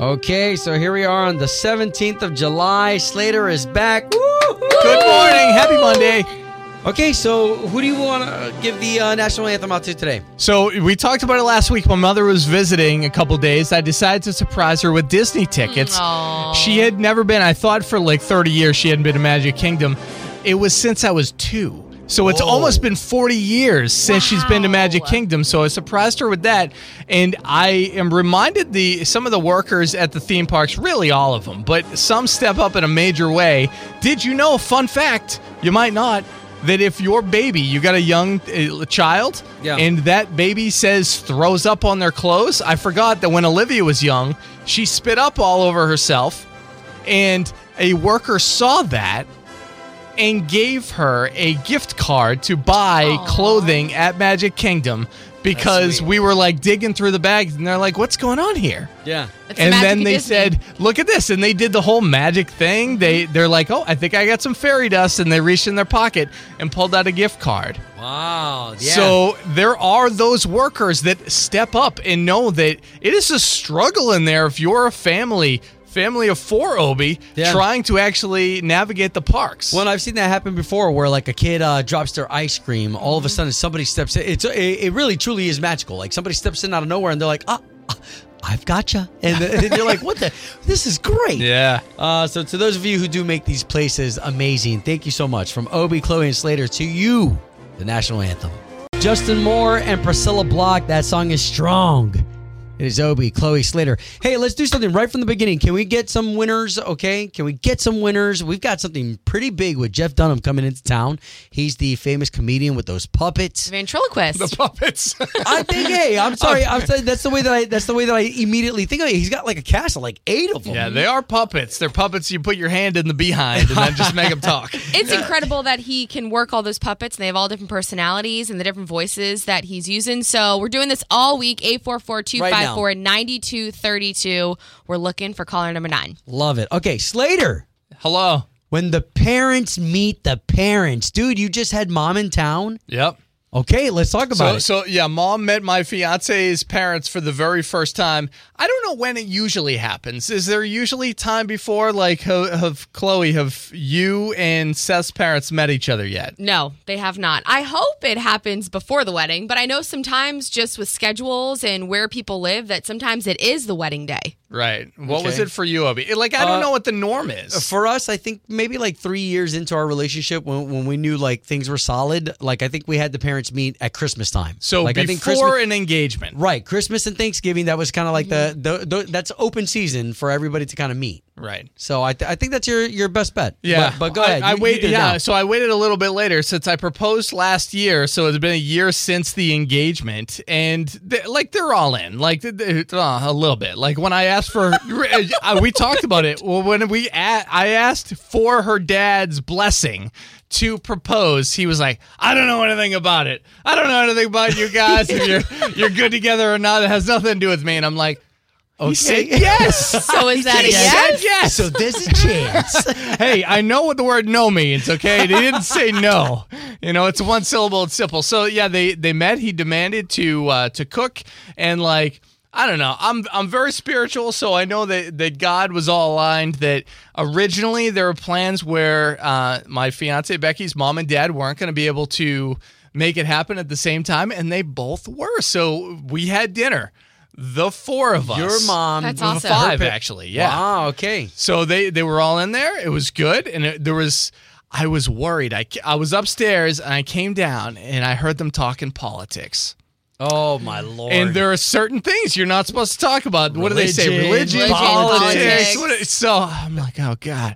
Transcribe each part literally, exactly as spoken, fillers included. Okay, so here we are on the seventeenth of July. Slater is back. Woo-hoo! Good morning. Happy Monday. Okay, so who do you want to give the uh, national anthem out to today? So we talked about it last week. My mother was visiting a couple days. I decided to surprise her with Disney tickets. Aww. She had never been. I thought for like thirty years she hadn't been to Magic Kingdom. It was since I was two. So it's Whoa. almost been forty years since wow. she's been to Magic Kingdom. So I surprised her with that. And I am reminded the some of the workers at the theme parks, really all of them, but some step up in a major way. Did you know, fun fact, you might not, that if your baby, you got a young uh, child, yeah. and that baby says, throws up on their clothes. I forgot that when Olivia was young, she spit up all over herself. And a worker saw that and gave her a gift card to buy Aww. clothing at Magic Kingdom because we were like digging through the bags and they're like, what's going on here? Yeah. It's and the then they Disney. said, look at this. And they did the whole magic thing. They, they're like, oh, I think I got some fairy dust. And they reached in their pocket and pulled out a gift card. Wow. Yeah. So there are those workers that step up and know that it is a struggle in there if you're a family Family of four, Obi, yeah. trying to actually navigate the parks. Well, I've seen that happen before where, like, a kid uh, drops their ice cream. All of a sudden, somebody steps in. It's, it really, truly is magical. Like, somebody steps in out of nowhere, and they're like, ah, ah I've gotcha. And, the, and you're like, what the? This is great. Yeah. Uh, so to those of you who do make these places amazing, thank you so much. From Obi, Chloe, and Slater to you, the National Anthem. Justin Moore and Priscilla Block, that song is strong. It is Obi, Chloe, Slater. Hey, let's do something right from the beginning. Can we get some winners, okay? Can we get some winners? We've got something pretty big with Jeff Dunham coming into town. He's the famous comedian with those puppets. Ventriloquist. The puppets. I think, hey, I'm sorry. I'm sorry. That's the way that I That's the way that I immediately think of it. He's got like a cast of like eight of them. Yeah, they are puppets. They're puppets you put your hand in the behind and then just make them talk. It's yeah. incredible that he can work all those puppets, and they have all different personalities and the different voices that he's using. So we're doing this all week, eight four four two five. For ninety-two thirty-two, we're looking for caller number nine. Love it. Okay, Slater. Hello. When the parents meet the parents. Dude, you just had mom in town? Yep. Okay, let's talk about so, it. So, yeah, mom met my fiance's parents for the very first time. I don't know when it usually happens. Is there usually time before, like, have, have Chloe, have you and Seth's parents met each other yet? No, they have not. I hope it happens before the wedding, but I know sometimes just with schedules and where people live that sometimes it is the wedding day. Right. What okay. was it for you, Obi? Like, I don't uh, know what the norm is. For us, I think maybe like three years into our relationship when when we knew like things were solid, like I think we had the parents meet at Christmas time. So like, before I think Christmas, an engagement. Right. Christmas and Thanksgiving, that was kind of like the, the, the, that's open season for everybody to kind of meet. Right. So I th- I think that's your, your best bet. Yeah. But, but go ahead. I, I waited. Yeah. Now. So I waited a little bit later since I proposed last year. So it's been a year since the engagement, and they, like they're all in. Like they, uh, a little bit. Like when I asked for, uh, we talked about it. Well, when we at, I asked for her dad's blessing to propose, he was like, I don't know anything about it. I don't know anything about you guys. If you're you're good together or not, it has nothing to do with me. And I'm like, okay. He said yes. So is that he a yes? yes? So there's a chance. Hey, I know what the word no means, okay? They didn't say no. You know, it's one syllable, it's simple. So yeah, they, they met. He demanded to uh, to cook, and like, I don't know. I'm I'm very spiritual, so I know that, that God was all aligned, that originally there were plans where uh, my fiance Becky's mom and dad weren't going to be able to make it happen at the same time, and they both were. So we had dinner. The four of us. Your mom. That's awesome. Five, actually. Yeah. Wow, okay. So they, they were all in there. It was good. And it, there was, I was worried. I, I was upstairs, and I came down, and I heard them talking politics. Oh, my Lord. And there are certain things you're not supposed to talk about. Religion, what do they say? Religion, Religion politics. politics. What, so I'm like, oh, God.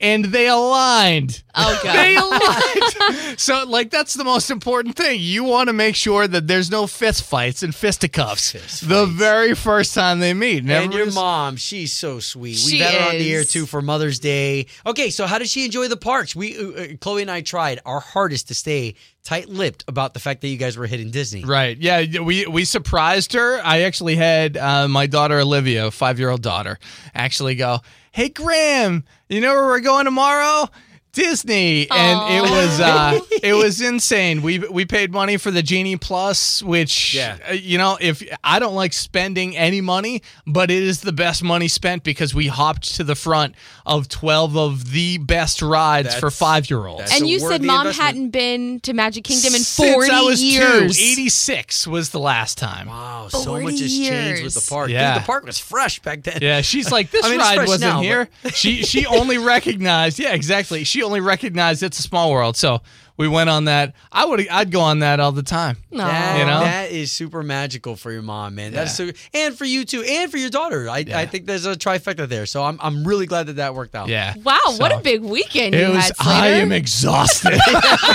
and they aligned. Oh, God. They aligned. So, like, that's the most important thing. You want to make sure that there's no fist fights and fisticuffs fist the fights. very first time they meet. Never and your is- mom, she's so sweet. She We've had is. her on the air, too, for Mother's Day. Okay, so how did she enjoy the parks? We, uh, Chloe and I tried our hardest to stay tight-lipped about the fact that you guys were hitting Disney. Right. Yeah, we we surprised her. I actually had uh, my daughter, Olivia, five-year-old daughter, actually go, "Hey, Graham, you know where we're going tomorrow? Disney." Aww. And it was uh, it was insane. We we paid money for the Genie Plus, which yeah. uh, you know, if I don't like spending any money, but it is the best money spent because we hopped to the front of twelve of the best rides that's, for five-year-olds. And you said mom investment. hadn't been to Magic Kingdom in forty years. Since I was years. two, eighty-six was the last time. Wow, so much has years. changed with the park. Yeah. Dude, the park was fresh back then. Yeah, she's like, this I mean, ride wasn't now, here. But... she she only recognized. Yeah, exactly. She only recognized It's a Small World, so we went on that. I would, I'd go on that all the time. That, you know? That is super magical for your mom, man. That's yeah. so, and for you too, and for your daughter. I, yeah. I think there's a trifecta there. So I'm, I'm really glad that that worked out. Yeah. Wow, so, what a big weekend you it was, had, Slater. I am exhausted.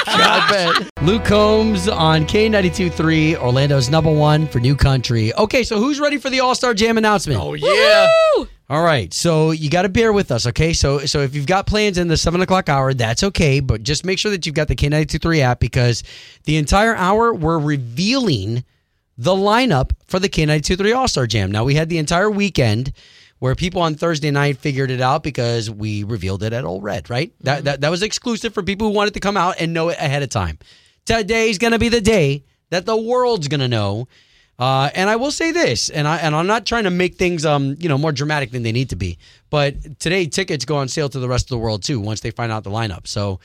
God, Luke Combs on K ninety-two point three, Orlando's number one for New Country. Okay, so who's ready for the All-Star Jam announcement? Oh yeah. Woo-hoo! All right, so you got to bear with us, okay? So so if you've got plans in the seven o'clock hour, that's okay, but just make sure that you've got the K ninety-two point three app because the entire hour we're revealing the lineup for the K ninety-two point three All-Star Jam. Now, we had the entire weekend where people on Thursday night figured it out because we revealed it at Old Red, right? Mm-hmm. That, that, that was exclusive for people who wanted to come out and know it ahead of time. Today's going to be the day that the world's going to know. Uh, and I will say this, and I and I'm not trying to make things um you know more dramatic than they need to be, but today tickets go on sale to the rest of the world too once they find out the lineup. So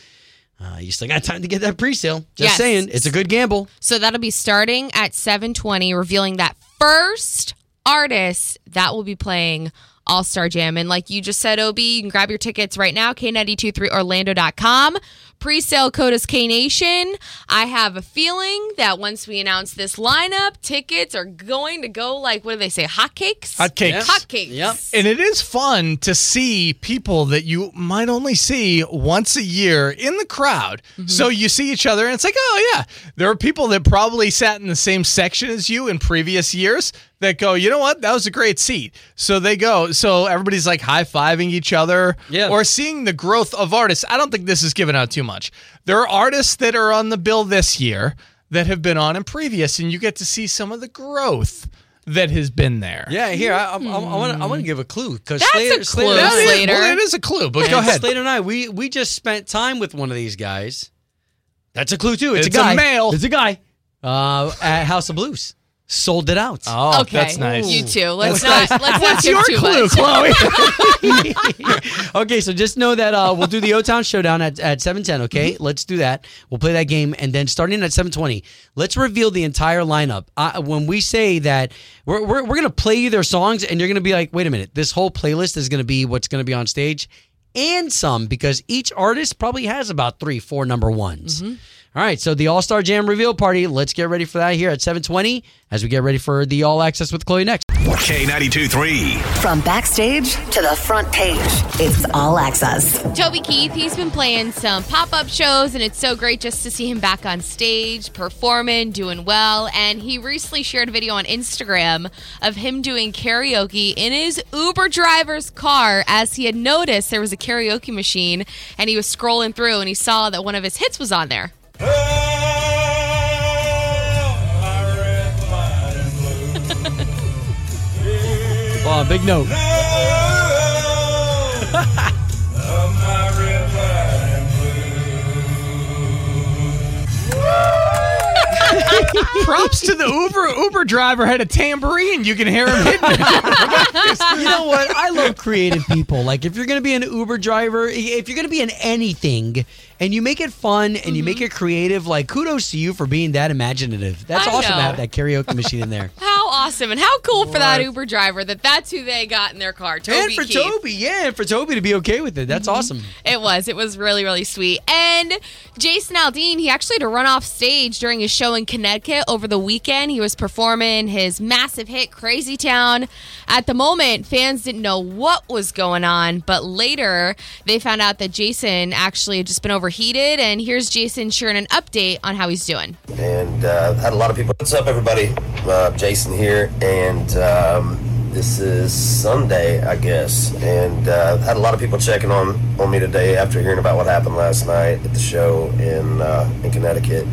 uh, you still got time to get that pre-sale. Just yes. saying, it's a good gamble. So that'll be starting at seven twenty, revealing that first artist that will be playing All-Star Jam. And like you just said, O B, you can grab your tickets right now, K ninety-two point three Orlando dot com. Pre-sale code is K Nation. I have a feeling that once we announce this lineup, tickets are going to go like, what do they say, hotcakes? Hotcakes. Yes. Hotcakes. Yep. And it is fun to see people that you might only see once a year in the crowd. Mm-hmm. So you see each other and it's like, oh yeah, there are people that probably sat in the same section as you in previous years that go, you know what, that was a great seat. So they go, so everybody's like high-fiving each other yeah. or seeing the growth of artists. I don't think this is given out too much. Much. There are artists that are on the bill this year that have been on in previous, and you get to see some of the growth that has been there. Yeah, here, I, I, I want to I want to give a clue. That's Slater, a clue, Slater. That is, Slater. Well, it is a clue, but go ahead. Slater and I, we, we just spent time with one of these guys. That's a clue, too. It's, it's a guy. It's a male. It's a guy. Uh, at House of Blues. Sold it out. Oh, okay. That's nice. You too. Let's that's not. Nice. Let's What's not your clue, much. Chloe? Okay, so just know that uh, we'll do the O-Town Showdown at, at seven ten, okay? Mm-hmm. Let's do that. We'll play that game. And then starting at seven twenty, let's reveal the entire lineup. Uh, when we say that, we're we're, we're going to play you their songs, and you're going to be like, wait a minute, this whole playlist is going to be what's going to be on stage and some, because each artist probably has about three, four number ones. Mm-hmm. All right, so the All-Star Jam reveal party. Let's get ready for that here at seven twenty as we get ready for the All Access with Chloe next. K ninety-two point three. From backstage to the front page, it's All Access. Toby Keith, he's been playing some pop-up shows, and it's so great just to see him back on stage, performing, doing well. And he recently shared a video on Instagram of him doing karaoke in his Uber driver's car, as he had noticed there was a karaoke machine, and he was scrolling through, and he saw that one of his hits was on there. Oh, my red, white, and blue. Oh, big note. Oh, my red, white, and blue. Props to the Uber Uber driver had a tambourine. You can hear him hitting it. You know what? I love creative people. Like, if you're going to be an Uber driver, if you're going to be in anything, And you make it fun, and mm-hmm. you make it creative. Like, kudos to you for being that imaginative. That's I awesome know. to have that karaoke machine in there. How awesome, and how cool Lord. for that Uber driver that that's who they got in their car, Toby And for Keith. Toby, yeah, and for Toby to be okay with it. That's mm-hmm. awesome. It was. It was really, really sweet. And Jason Aldean, he actually had to run off stage during his show in Connecticut over the weekend. He was performing his massive hit, Crazy Town. At the moment, fans didn't know what was going on, but later they found out that Jason actually had just been over Heated, and here's Jason sharing an update on how he's doing. And uh, had a lot of people. What's up, everybody? Uh, Jason here, and um, this is Sunday, I guess. And uh, had a lot of people checking on, on me today after hearing about what happened last night at the show in uh, in Connecticut.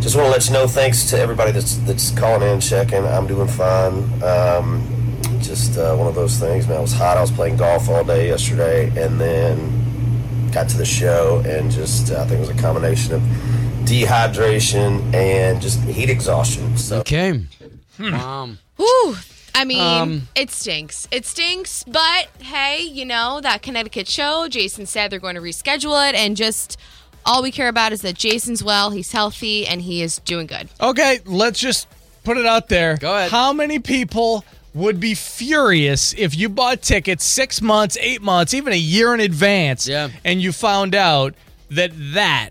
Just want to let you know, thanks to everybody that's that's calling in, checking. I'm doing fine. Um, just uh, one of those things. Man, it was hot. I was playing golf all day yesterday, and then got to the show, and just uh, I think it was a combination of dehydration and just heat exhaustion. So. Okay. Hmm. Um. Whew. I mean, um, it stinks. It stinks, but hey, you know, that Connecticut show, Jason said they're going to reschedule it, and just all we care about is that Jason's well, he's healthy, and he is doing good. Okay, let's just put it out there. Go ahead. How many people would be furious if you bought tickets six months, eight months, even a year in advance, yeah. and you found out that that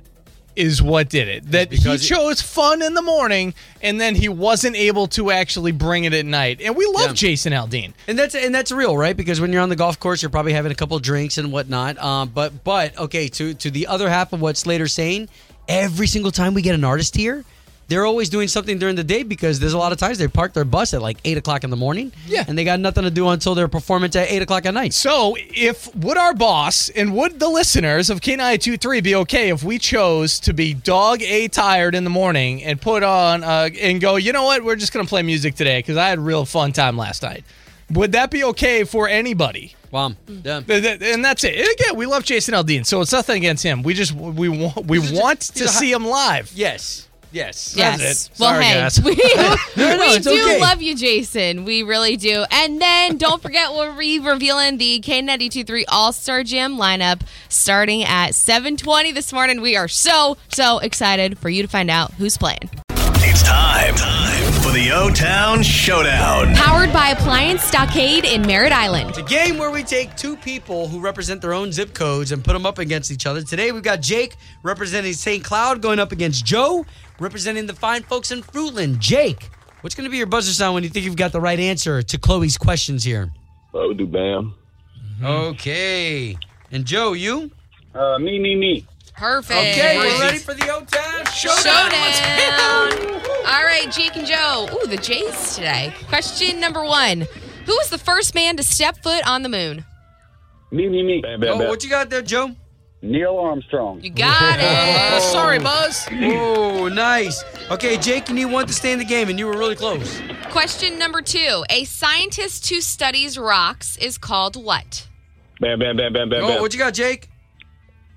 is what did it. That he chose fun in the morning, and then he wasn't able to actually bring it at night. And we love yeah. Jason Aldean. And that's and that's real, right? Because when you're on the golf course, you're probably having a couple of drinks and whatnot. Um, but, but okay, to, to the other half of what Slater's saying, every single time we get an artist here, they're always doing something during the day, because there's a lot of times they park their bus at like eight o'clock in the morning, yeah. and they got nothing to do until their performance at eight o'clock at night. So if would our boss and would the listeners of K nine two three be okay if we chose to be dog A tired in the morning and put on uh, and go, you know what, we're just going to play music today because I had a real fun time last night? Would that be okay for anybody? Wow. Yeah. And that's it. And again, we love Jason Aldean, so it's nothing against him. We just we, we want to see him live. Yes. Yes. Yes. That's it. Well, Sorry, hey, guys. we, no, no, we do okay. love you, Jason. We really do. And then don't forget, we'll be revealing the K ninety-two point three All-Star Gym lineup starting at seven twenty this morning. We are so, so excited for you to find out who's playing. It's time, time for the O-Town Showdown. Powered by Appliance Stockade in Merritt Island. It's a game where we take two people who represent their own zip codes and put them up against each other. Today we've got Jake representing Saint Cloud going up against Joe representing the fine folks in Fruitland. Jake, what's going to be your buzzer sound when you think you've got the right answer to Chloe's questions here? I would do bam. Mm-hmm. Okay. And Joe, you? Uh, me, me, me. Perfect. Okay, we're ready for the O-Town Showdown. Showdown. All right, Jake and Joe. Ooh, the Jays today. Question number one. Who was the first man to step foot on the moon? Me, me, me. Bam, bam, oh, bam. What you got there, Joe? Neil Armstrong. You got it. Oh, sorry, Buzz. Oh, nice. Okay, Jake, you need one to stay in the game, and you were really close. Question number two. A scientist who studies rocks is called what? Bam, bam, bam, bam, bam, oh, bam. What you got, Jake?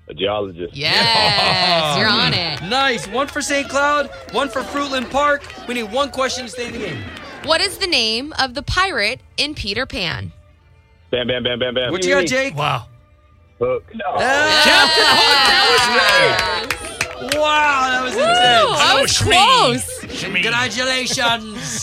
A geologist. Yes, you're on it. Nice. One for Saint Cloud, one for Fruitland Park. We need one question to stay in the game. What is the name of the pirate in Peter Pan? Bam, bam, bam, bam, bam. What you got, Jake? Wow. Hook. No. Uh, yeah. Captain Hook. That was nice. Wow, that was Woo, intense. That was close.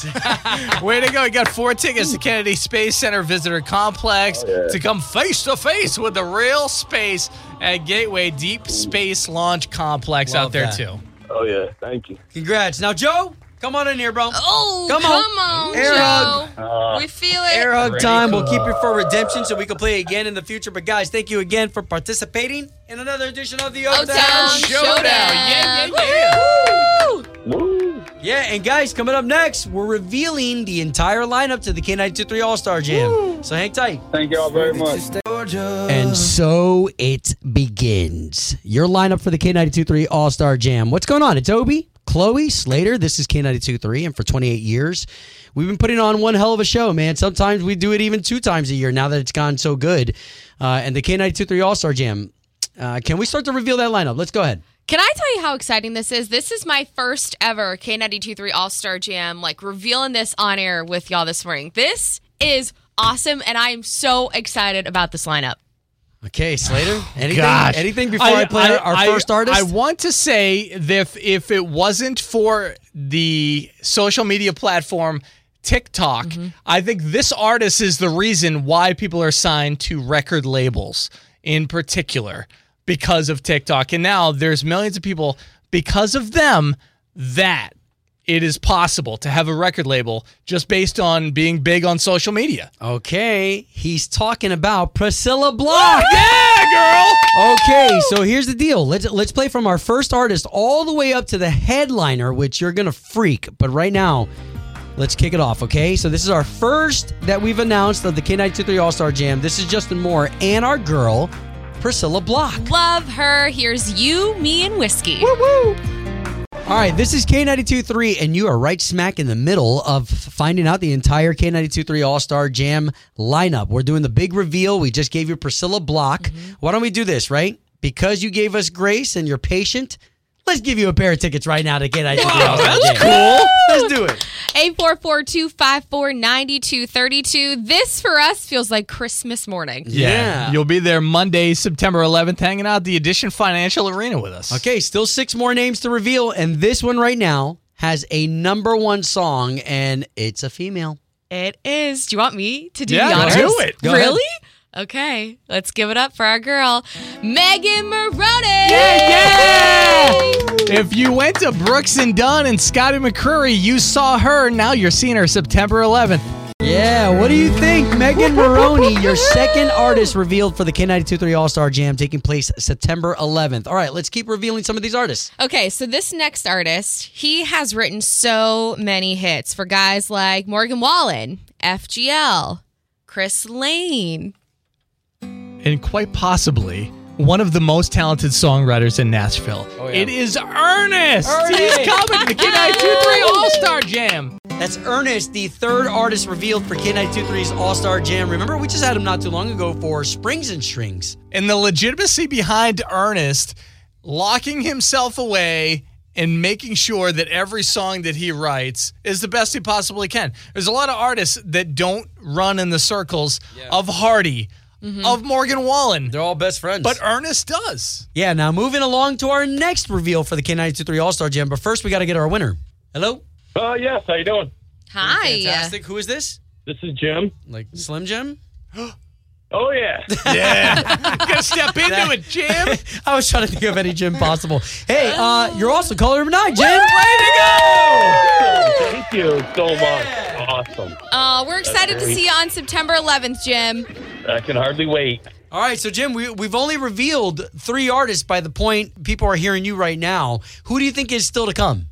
Congratulations. Way to go. You got four tickets to Kennedy Space Center Visitor Complex oh, yeah. to come face-to-face with the real space at Gateway Deep Space Launch Complex Love out there, that. too. Oh, yeah. Thank you. Congrats. Now, Joe, come on in here, bro. Oh, come on, come on Air Joe. Hug. Uh, we feel it. Air hug time. We'll keep you for redemption so we can play again in the future. But, guys, thank you again for participating in another edition of the O-Town, O-Town Showdown. Showdown. Yeah, yeah, yeah. Woo! Woo! Yeah, and, guys, coming up next, we're revealing the entire lineup to the K ninety-two point three All-Star Jam. Woo. So hang tight. Thank you all very much. And so it begins. Your lineup for the K ninety-two point three All-Star Jam. What's going on? It's Obi, Chloe, Slater. This is K ninety-two point three, and for twenty-eight years, we've been putting on one hell of a show, man. Sometimes we do it even two times a year now that it's gone so good. Uh, and the K ninety-two point three All-Star Jam, uh, can we start to reveal that lineup? Let's go ahead. Can I tell you how exciting this is? This is my first ever K ninety-two point three All-Star Jam, like revealing this on air with y'all this morning. This is awesome, and I am so excited about this lineup. Okay, Slater. Anything, Gosh. anything before I, I play I, our I, first artist? I want to say that if it wasn't for the social media platform TikTok, mm-hmm. I think this artist is the reason why people are signed to record labels in particular because of TikTok. And now there's millions of people, because of them, that it is possible to have a record label just based on being big on social media. Okay, he's talking about Priscilla Block. Yeah, girl! Okay, so here's the deal. Let's let's play from our first artist all the way up to the headliner, which you're going to freak. But right now, let's kick it off, okay? So this is our first that we've announced of the K ninety-two point three All-Star Jam. This is Justin Moore and our girl, Priscilla Block. Love her. Here's You, Me, and Whiskey. Woo-woo! All right, this is K ninety-two point three, and you are right smack in the middle of finding out the entire K ninety-two point three All-Star Jam lineup. We're doing the big reveal. We just gave you Priscilla Block. Mm-hmm. Why don't we do this, right? Because you gave us grace and you're patient, let's give you a pair of tickets right now to K ninety-two point three All-Star Jam. That's cool. Let's do it. eight four four, two five four, nine two three two. This, for us, feels like Christmas morning. Yeah. yeah. You'll be there Monday, September eleventh, hanging out at the Addition Financial Arena with us. Okay, still six more names to reveal, and this one right now has a number one song, and it's a female. It is. Do you want me to do yeah, the honors? Yeah, do it. Go really? Ahead. Okay, let's give it up for our girl, Megan Moroney. Yeah, yeah! If you went to Brooks and Dunn and Scotty McCreery, you saw her. Now you're seeing her September eleventh. Yeah, what do you think? Megan Moroney, your second artist revealed for the K ninety-two point three All-Star Jam, taking place September eleventh. All right, let's keep revealing some of these artists. Okay, so this next artist, he has written so many hits for guys like Morgan Wallen, F G L, Chris Lane. And quite possibly one of the most talented songwriters in Nashville. Oh, yeah. It is Ernest. Ernest. He's coming to K ninety-two point three All-Star Jam. That's Ernest, the third artist revealed for K ninety-two point three's All-Star Jam. Remember, we just had him not too long ago for Springs and Strings. And the legitimacy behind Ernest locking himself away and making sure that every song that he writes is the best he possibly can. There's a lot of artists that don't run in the circles yeah. of Hardy, Mm-hmm. of Morgan Wallen. They're all best friends. But Ernest does. Yeah, now moving along to our next reveal for the K ninety-two point three All-Star Jam. But first, we got to get our winner. Hello? Uh, yes, how you doing? Hi. Doing fantastic. Who is this? This is Jim. Like Slim Jim? Oh, yeah. Yeah. You got to step into that, it, Jim. I was trying to think of any Jim possible. Hey, uh, you're also caller number nine, Jim. Way to go! Thank you so yeah. much. Awesome. Uh, we're excited to see you on September eleventh, Jim. I can hardly wait. All right, so, Jim, we, we've only revealed three artists by the point people are hearing you right now. Who do you think is still to come?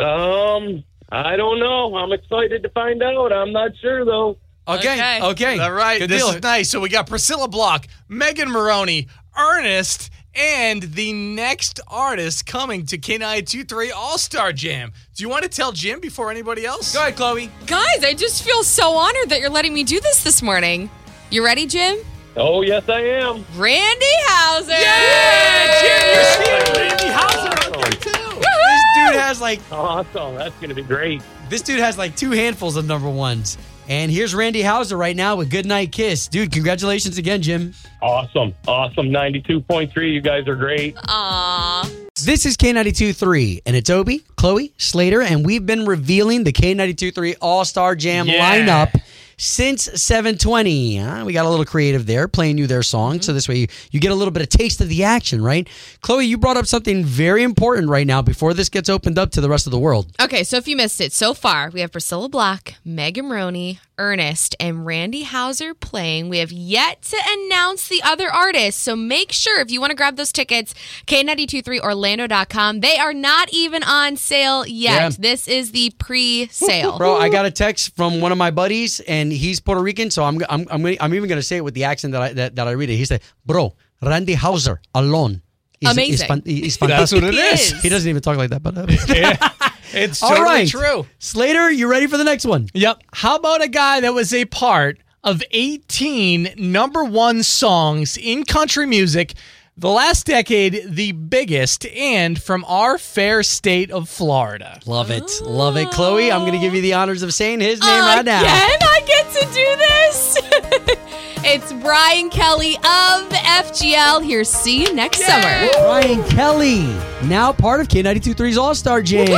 Um, I don't know. I'm excited to find out. I'm not sure, though. Okay, okay. okay. All right, Good this deal. is nice. So we got Priscilla Block, Megan Moroney, Ernest, and the next artist coming to K ninety-two point three All-Star Jam. Do you want to tell Jim before anybody else? Go ahead, Chloe. Guys, I just feel so honored that you're letting me do this this morning. You ready, Jim? Oh, yes, I am. Randy Houser. Yeah, Jim, you're seeing Randy Houser awesome. on there, too. Woo-hoo! This dude has like... Awesome, that's going to be great. This dude has like two handfuls of number ones. And here's Randy Houser right now with Goodnight Kiss. Dude, congratulations again, Jim. Awesome, awesome. ninety-two point three, you guys are great. Aww. This is K ninety-two point three, and it's Obi, Chloe, Slater, and we've been revealing the K ninety-two point three All-Star Jam yeah. lineup since seven twenty. Uh, we got a little creative there, playing you their song, mm-hmm. so this way you, you get a little bit of taste of the action, right? Chloe, you brought up something very important right now before this gets opened up to the rest of the world. Okay, so if you missed it, so far, we have Priscilla Block, Megan Moroney, Ernest, and Randy Houser playing. We have yet to announce the other artists, so make sure if you want to grab those tickets, K ninety-two point three Orlando dot com. They are not even on sale yet. Yeah. This is the pre-sale. Bro, I got a text from one of my buddies, and And he's Puerto Rican, so I'm I'm I'm, I'm even going to say it with the accent that I that, that I read it. He said, "Bro, Randy Houser alone is amazing. Is, is fan- That's what it is. is. He doesn't even talk like that, but uh, yeah, it's totally right. true. Slater, you ready for the next one? Yep. How about a guy that was a part of eighteen number one songs in country music, the last decade, the biggest, and from our fair state of Florida. Love it. Oh. Love it. Chloe, I'm going to give you the honors of saying his name uh, right now. Again? I get to do this? It's Brian Brian Kelley of F G L. Here, see you next Yay! summer. Brian Kelley, now part of K ninety-two.3's All-Star Jam. Woo-hoo!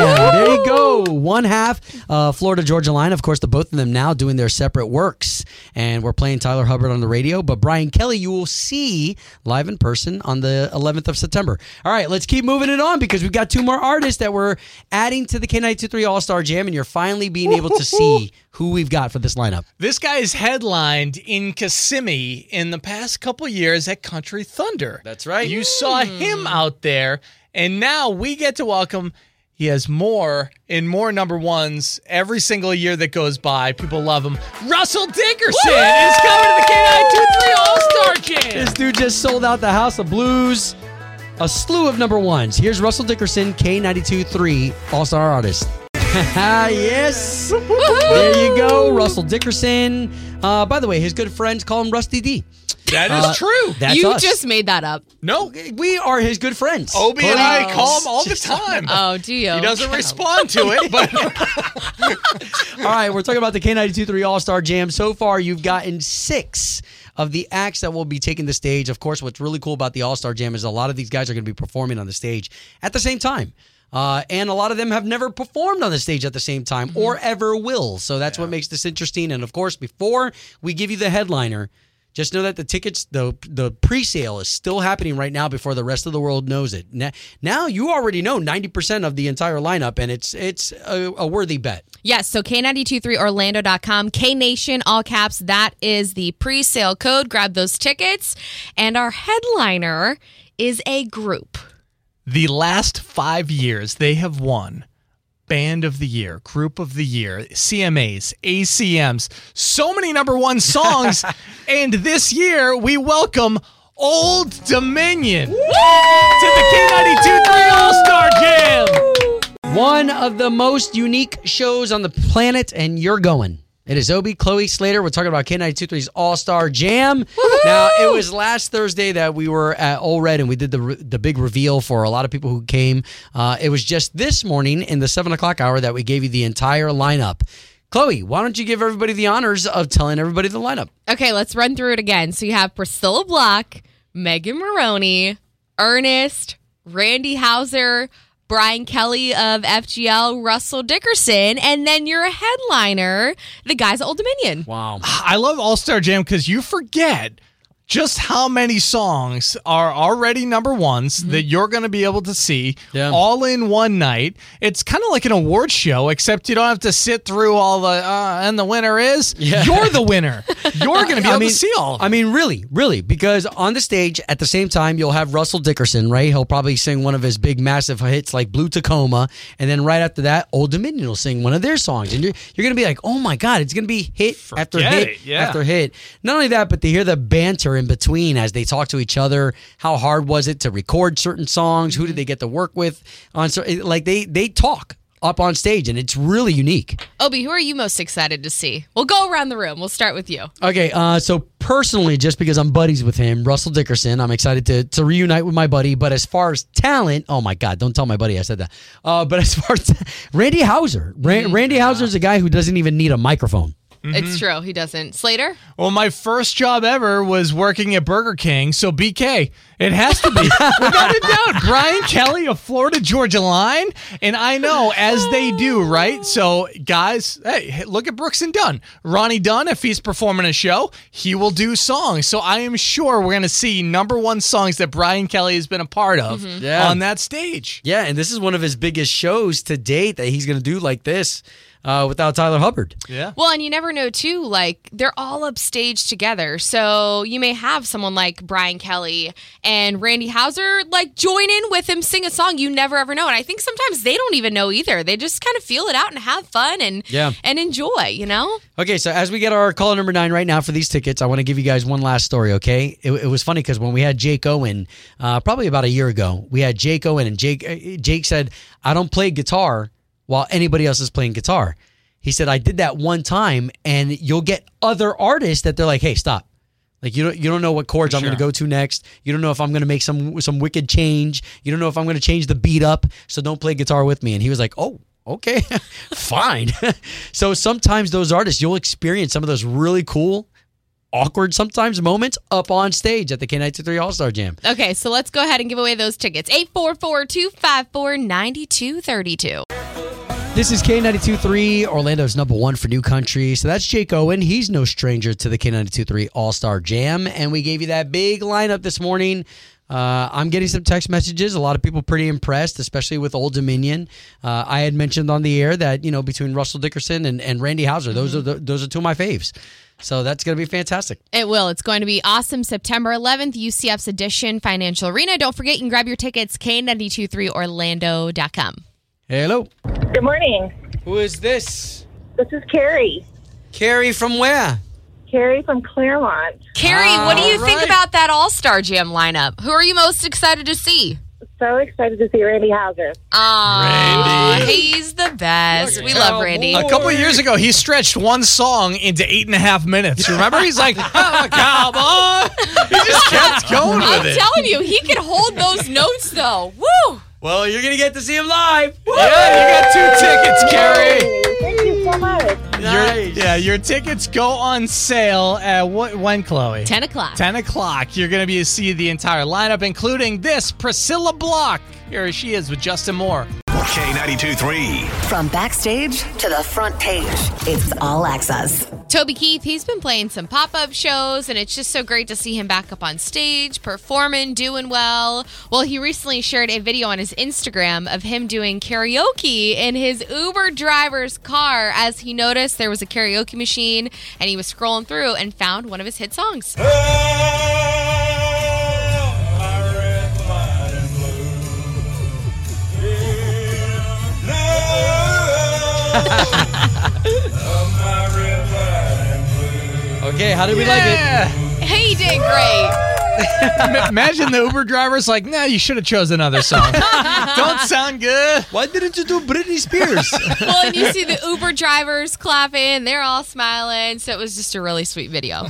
There you go. One half uh, Florida Georgia Line. Of course, the both of them now doing their separate works. And we're playing Tyler Hubbard on the radio. But Brian Kelley, you will see live in person on the eleventh of September. All right, let's keep moving it on because we've got two more artists that we're adding to the K ninety-two.3 All-Star Jam. And you're finally being able to see who we've got for this lineup. This guy is headlined in Kissimmee in the past couple years at Country Thunder. That's right. You mm. saw him out there, and now we get to welcome. He has more and more number ones every single year that goes by. People love him. Russell Dickerson Woo! is coming to the K ninety-two.3 All-Star Jam. This dude just sold out the House of Blues. A slew of number ones. Here's Russell Dickerson, K ninety-two.3 All-Star Artist. Yes. Woo-hoo! There you go, Russell Dickerson. Uh, by the way, his good friends call him Rusty D. That is uh, true. That's you us. Just made that up. No, we are his good friends. Obi and I call him all the time. Oh, do you? He doesn't respond to it, but. All right, we're talking about the K ninety-two.3 All-Star Jam. So far, you've gotten six of the acts that will be taking the stage. Of course, what's really cool about the All-Star Jam is a lot of these guys are going to be performing on the stage at the same time. Uh, and a lot of them have never performed on the stage at the same time mm-hmm. or ever will. So that's yeah. what makes this interesting. And, of course, before we give you the headliner, just know that the tickets, the the pre-sale is still happening right now before the rest of the world knows it. Now, now you already know ninety percent of the entire lineup, and it's it's a, a worthy bet. Yes, so K ninety-two.3Orlando dot com, K Nation, all caps. That is the pre-sale code. Grab those tickets. And our headliner is a group. The last five years, they have won Band of the Year, Group of the Year, C M As, A C Ms, so many number one songs. And this year, we welcome Old Dominion Woo! to the K ninety-two.3 All-Star Jam. One of the most unique shows on the planet, and you're going. It is Obi, Chloe, Slater. We're talking about K ninety-two.3's All-Star Jam. Woo-hoo! Now, it was last Thursday that we were at Old Red, and we did the re- the big reveal for a lot of people who came. Uh, it was just this morning in the seven o'clock hour that we gave you the entire lineup. Chloe, why don't you give everybody the honors of telling everybody the lineup? Okay, let's run through it again. So you have Priscilla Block, Megan Moroney, Ernest, Randy Houser, Brian Kelley of F G L, Russell Dickerson, and then you're a headliner, the guys at Old Dominion. Wow. I love All-Star Jam because you forget just how many songs are already number ones mm-hmm. that you're going to be able to see yeah. all in one night. It's kind of like an award show, except you don't have to sit through all the, uh, and the winner is, yeah. you're the winner. You're going to be able I mean, to see all of them. I mean, really, really, because on the stage, at the same time, you'll have Russell Dickerson, right? He'll probably sing one of his big, massive hits like Blue Tacoma, and then right after that, Old Dominion will sing one of their songs, and you're, you're going to be like, oh my God, it's going to be hit Forget after hit it, yeah. after hit. Not only that, but to hear the banter in between as they talk to each other. How hard was it to record certain songs? Who did they get to work with on? So like they they talk up on stage, and it's really unique. Obi, who are you most excited to see? We'll go around the room. We'll start with you. Okay, uh, so personally, just because I'm buddies with him, Russell Dickerson, I'm excited to to reunite with my buddy. But as far as talent, oh my God, don't tell my buddy I said that. Uh, but as far as ta- Randy Houser, Ran- Randy Houser is a guy who doesn't even need a microphone. Mm-hmm. It's true. He doesn't. Slater? Well, my first job ever was working at Burger King, so B K. It has to be. Without a doubt. Brian Kelley of Florida Georgia Line, and I know as they do, right? So, guys, hey, look at Brooks and Dunn. Ronnie Dunn, if he's performing a show, he will do songs. So I am sure we're going to see number one songs that Brian Kelley has been a part of mm-hmm. yeah. on that stage. Yeah, and this is one of his biggest shows to date that he's going to do like this. Uh, without Tyler Hubbard. Yeah. Well, and you never know, too, like, they're all upstage together. So you may have someone like Brian Kelley and Randy Houser, like, join in with him, sing a song. You never, ever know. And I think sometimes they don't even know either. They just kind of feel it out and have fun and, yeah. and enjoy, you know? Okay, so as we get our call number nine right now for these tickets, I want to give you guys one last story, okay? It, it was funny because when we had Jake Owen, uh, probably about a year ago, we had Jake Owen, and Jake, uh, Jake said, I don't play guitar while anybody else is playing guitar. He said, I did that one time, and you'll get other artists that they're like, hey, stop. Like, you don't you don't know what chords I'm sure. going to go to next. You don't know if I'm going to make some some wicked change. You don't know if I'm going to change the beat up, so don't play guitar with me. And he was like, oh, okay, fine. So sometimes those artists, you'll experience some of those really cool awkward sometimes moments up on stage at the K ninety-three All-Star Jam. Okay, so let's go ahead and give away those tickets. eight four four, two five four, nine two three two. This is K ninety-two point three, Orlando's number one for new country. So that's Jake Owen. He's no stranger to the K ninety-two point three All-Star Jam. And we gave you that big lineup this morning. Uh, I'm getting some text messages. A lot of people pretty impressed, especially with Old Dominion. Uh, I had mentioned on the air that, you know, between Russell Dickerson and, and Randy Houser, those mm-hmm. are the, those are two of my faves. So that's going to be fantastic. It will. It's going to be awesome. September eleventh, U C F's Addition Financial Arena. Don't forget, you can grab your tickets, K ninety-two point three Orlando dot com. Hello. Good morning. Who is this? This is Carrie. Carrie from where? Carrie from Claremont. Carrie, what do you right. think about that All-Star Jam lineup? Who are you most excited to see? So excited to see Randy Houser. Aww, Randy. He's the best. We love Randy. A couple of years ago, he stretched one song into eight and a half minutes. Remember? He's like, oh, cowboy. He just kept going with I'm it. I'm telling you, he can hold those notes, though. Woo! Well, you're going to get to see him live. Woo! Yeah, you got two tickets, Carrie. Thank you so much. Nice. Your, yeah, your tickets go on sale at what? When, Chloe? Ten o'clock. Ten o'clock. You're going to be see the entire lineup, including this Priscilla Block. Here she is with Justin Moore. K ninety-two point three. From backstage to the front page, it's all access. Toby Keith, he's been playing some pop-up shows, and it's just so great to see him back up on stage, performing, doing well. Well, he recently shared a video on his Instagram of him doing karaoke in his Uber driver's car as he noticed there was a karaoke machine, and he was scrolling through and found one of his hit songs. Okay, how did we yeah. like it? Hey, you did great. Imagine the Uber driver's like, nah, you should have chosen another song. Don't sound good. Why didn't you do Britney Spears? Well, and you see the Uber drivers clapping. They're all smiling. So it was just a really sweet video.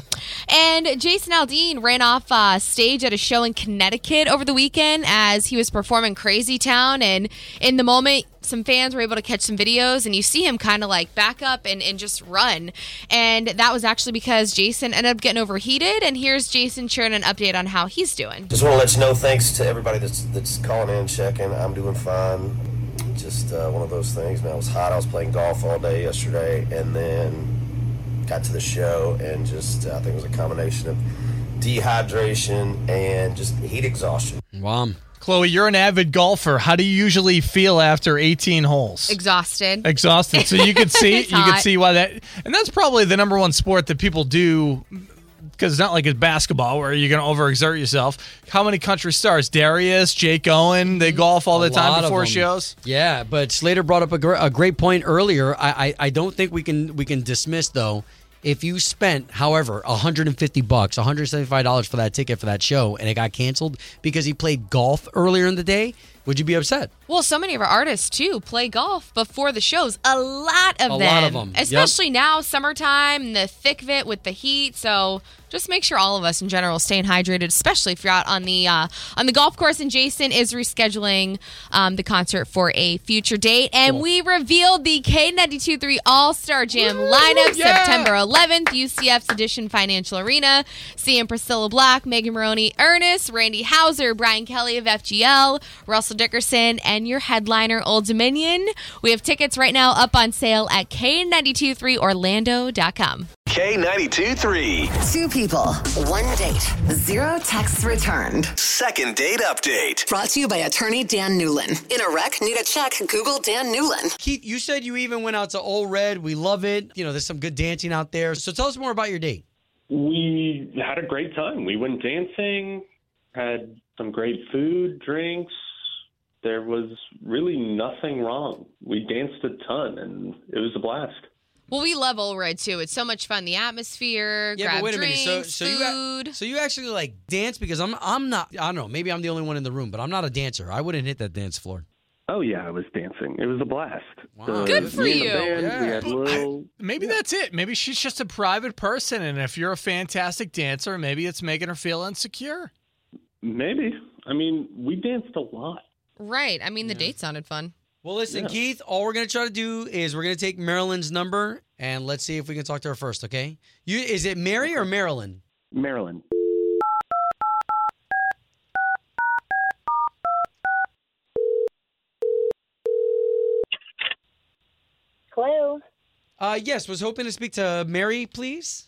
And Jason Aldean ran off uh, stage at a show in Connecticut over the weekend as he was performing Crazy Town. And in the moment, some fans were able to catch some videos, and you see him kind of like back up and, and just run. And that was actually because Jason ended up getting overheated. And here's Jason sharing an update on how he's doing. Just want to let you know, thanks to everybody that's that's calling in, checking. I'm doing fine. Just uh, one of those things, man. It was hot. I was playing golf all day yesterday, and then got to the show, and just uh, I think it was a combination of dehydration and just heat exhaustion. Wow. Chloe, you're an avid golfer. How do you usually feel after eighteen holes? Exhausted. Exhausted. So you could see, you could see why that, and that's probably the number one sport that people do, because it's not like it's basketball where you're going to overexert yourself. How many country stars? Darius, Jake Owen, they golf all the a time before shows. Yeah, but Slater brought up a, gr- a great point earlier. I, I, I don't think we can we can dismiss though. If you spent, however, one hundred fifty bucks, one hundred seventy-five dollars for that ticket for that show, and it got canceled because he played golf earlier in the day, would you be upset? Well, so many of our artists, too, play golf before the shows. A lot of them. A lot of them. Especially yep. now, summertime, and the thick of it with the heat. So just make sure all of us in general are staying hydrated, especially if you're out on the uh, on the golf course. And Jason is rescheduling um, the concert for a future date. And cool. we revealed the K ninety-two point three All-Star Jam Woo! lineup yeah! September eleventh, U C F's Addition Financial Arena. Seeing Priscilla Block, Megan Moroney, Ernest, Randy Houser, Brian Kelley of F G L, Russell Dickerson, and your headliner, Old Dominion. We have tickets right now up on sale at K ninety-two point three Orlando dot com. K ninety-two point three. Two people, one date, zero texts returned. Second date update. Brought to you by attorney Dan Newlin. In a wreck, need a check, Google Dan Newlin. Keith, you said you even went out to Old Red. We love it. You know, there's some good dancing out there. So tell us more about your date. We had a great time. We went dancing, had some great food, drinks. There was really nothing wrong. We danced a ton, and it was a blast. Well, we love Old Red, too. It's so much fun. The atmosphere, yeah, grab but wait drinks, a minute. So, so food. You, so you actually, like, dance? Because I'm I'm not, I don't know, maybe I'm the only one in the room, but I'm not a dancer. I wouldn't hit that dance floor. Oh, yeah, I was dancing. It was a blast. Wow. So good for you. Band, yeah. we had little, maybe yeah. that's it. Maybe she's just a private person, and if you're a fantastic dancer, maybe it's making her feel insecure. Maybe. I mean, we danced a lot. Right. I mean, the yeah. date sounded fun. Well, listen, yeah. Keith, all we're going to try to do is we're going to take Marilyn's number and let's see if we can talk to her first, okay? You, is it Mary or Marilyn? Marilyn. Hello? Uh, yes, was hoping to speak to Mary, please.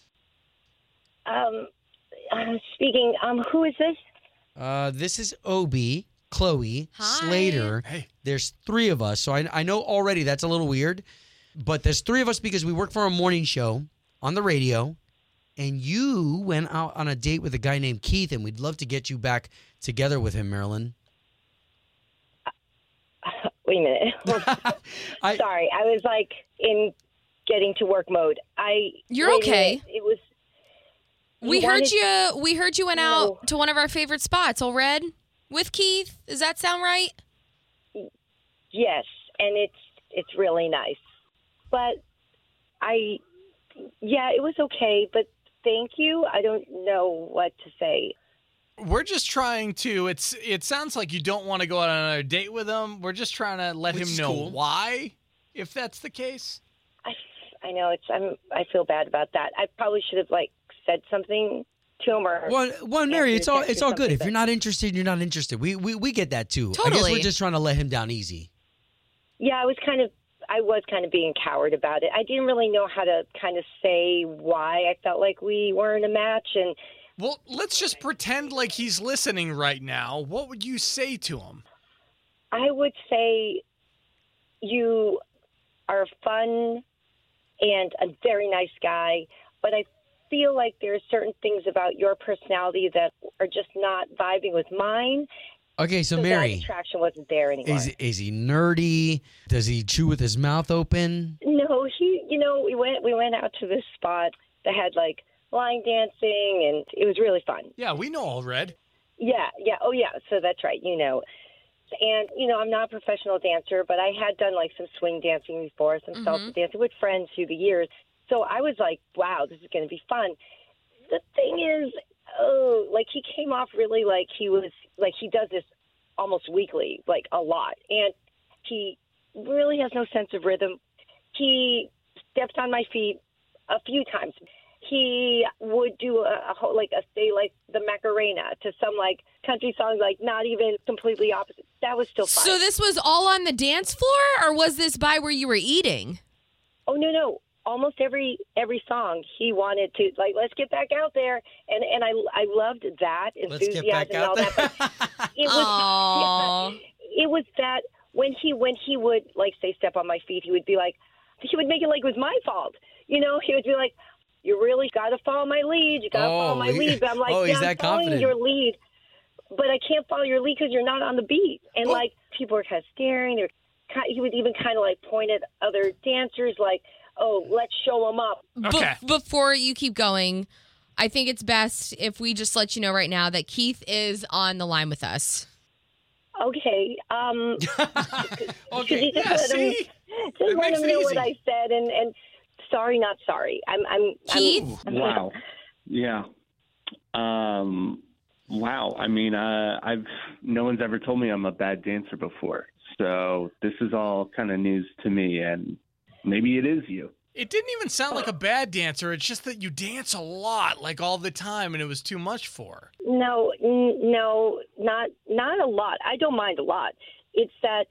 Um, I'm speaking. Um, who is this? Uh, this is Obi, Chloe, Hi. Slater. Hey. There's three of us, so I, I know already that's a little weird, but there's three of us because we work for a morning show on the radio, and you went out on a date with a guy named Keith, and we'd love to get you back together with him, Marilyn. Wait a minute. I, Sorry, I was like in getting to work mode. I You're okay. It was. We heard you. We heard you went no. out to one of our favorite spots, Old Red, with Keith. Does that sound right? Yes, and it's it's really nice. But I, yeah, it was okay. But thank you. I don't know what to say. We're just trying to, it's. It sounds like you don't want to go out on another date with him. We're just trying to let Which him know cool. why, if that's the case. I, I know, it's. I'm, I feel bad about that. I probably should have, like, said something to him. Or well, well Mary, it's all it's all good. If you're not interested, you're not interested. We, we we get that, too. Totally. I guess we're just trying to let him down easy. Yeah, I was kind of, I was kind of being coward about it. I didn't really know how to kind of say why I felt like we weren't a match, and... Well, let's just pretend like he's listening right now. What would you say to him? I would say you are fun and a very nice guy, but I feel like there are certain things about your personality that are just not vibing with mine. Okay, so, so Mary, that attraction wasn't there anymore. Is, is he nerdy? Does he chew with his mouth open? No, he. You know, we went we went out to this spot that had like. Line dancing, and it was really fun. Yeah, we know Old Red. Yeah, yeah, oh yeah, so that's right, you know. And, you know, I'm not a professional dancer, but I had done, like, some swing dancing before, some mm-hmm. salsa dancing with friends through the years. So I was like, wow, this is going to be fun. The thing is, oh, like, he came off really like he was, like, he does this almost weekly, like, a lot. And he really has no sense of rhythm. He stepped on my feet a few times. He would do a, a whole, like, a say, like, the Macarena to some, like, country song, like, not even completely opposite. That was still fun. So this was all on the dance floor, or was this by where you were eating? Oh, no, no. Almost every every song he wanted to, like, let's get back out there. And and I, I loved that enthusiasm and all there. that. But it was yeah, it was that when he when he would, like, say, step on my feet, he would be like, he would make it like it was my fault. You know, he would be like, you really got to follow my lead. You got to oh, follow my lead. But I'm like, oh, yeah, I'm following confident. your lead. But I can't follow your lead because you're not on the beat. And, oh. like, people were kind of staring. Or kind, he would even kind of, like, point at other dancers, like, oh, let's show them up. Okay. Be- before you keep going, I think it's best if we just let you know right now that Keith is on the line with us. Okay. Um, okay. Just yeah, let him, just let him know easy. what I said and... and Sorry, not sorry. I'm. I'm. Keith. I'm, wow. Yeah. Um. Wow. I mean, uh, I've. No one's ever told me I'm a bad dancer before, so this is all kind of news to me. And maybe it is you. It didn't even sound like a bad dancer. It's just that you dance a lot, like all the time, and it was too much for her. No, n- no, not not a lot. I don't mind a lot. It's that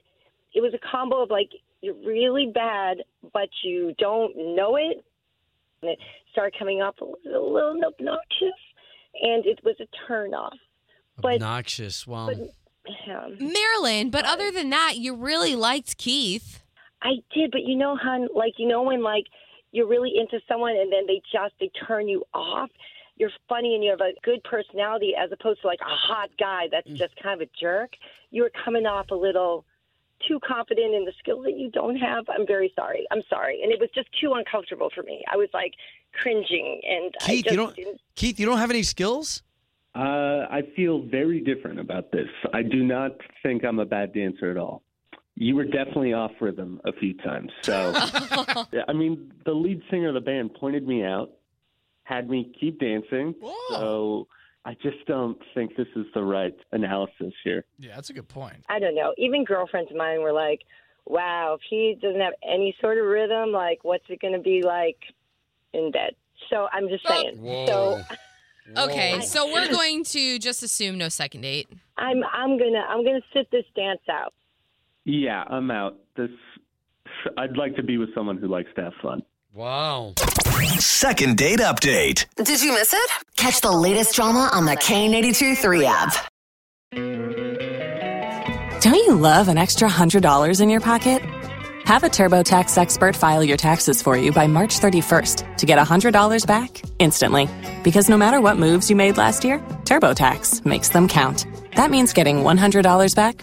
it was a combo of like. You're really bad, but you don't know it. And it started coming up a little, a little obnoxious, and it was a turnoff. But, obnoxious, wow. But, um, Marilyn, but other than that, you really liked Keith. I did, but you know, hon, like, you know when, like, you're really into someone and then they just, they turn you off? You're funny and you have a good personality as opposed to, like, a hot guy that's just kind of a jerk. You were coming off a little... too confident in the skill that you don't have. I'm very sorry. I'm sorry. And it was just too uncomfortable for me. I was like cringing and Keith, I just you don't, didn't... Keith, you don't have any skills? Uh, I feel very different about this. I do not think I'm a bad dancer at all. You were definitely off rhythm a few times. So, I mean, the lead singer of the band pointed me out, had me keep dancing. Whoa. So... I just don't think this is the right analysis here. Yeah, that's a good point. I don't know. Even girlfriends of mine were like, wow, if he doesn't have any sort of rhythm, like, what's it going to be like in bed? So I'm just saying. Whoa. So. Whoa. Okay, so we're going to just assume no second date. I'm I'm gonna I'm gonna sit this dance out. Yeah, I'm out. This I'd like to be with someone who likes to have fun. Wow. Second date update. Did you miss it? Catch the latest drama on the K ninety-two point three app. Don't you love an extra one hundred dollars in your pocket? Have a TurboTax expert file your taxes for you by March thirty-first to get one hundred dollars back instantly. Because no matter what moves you made last year, TurboTax makes them count. That means getting one hundred dollars back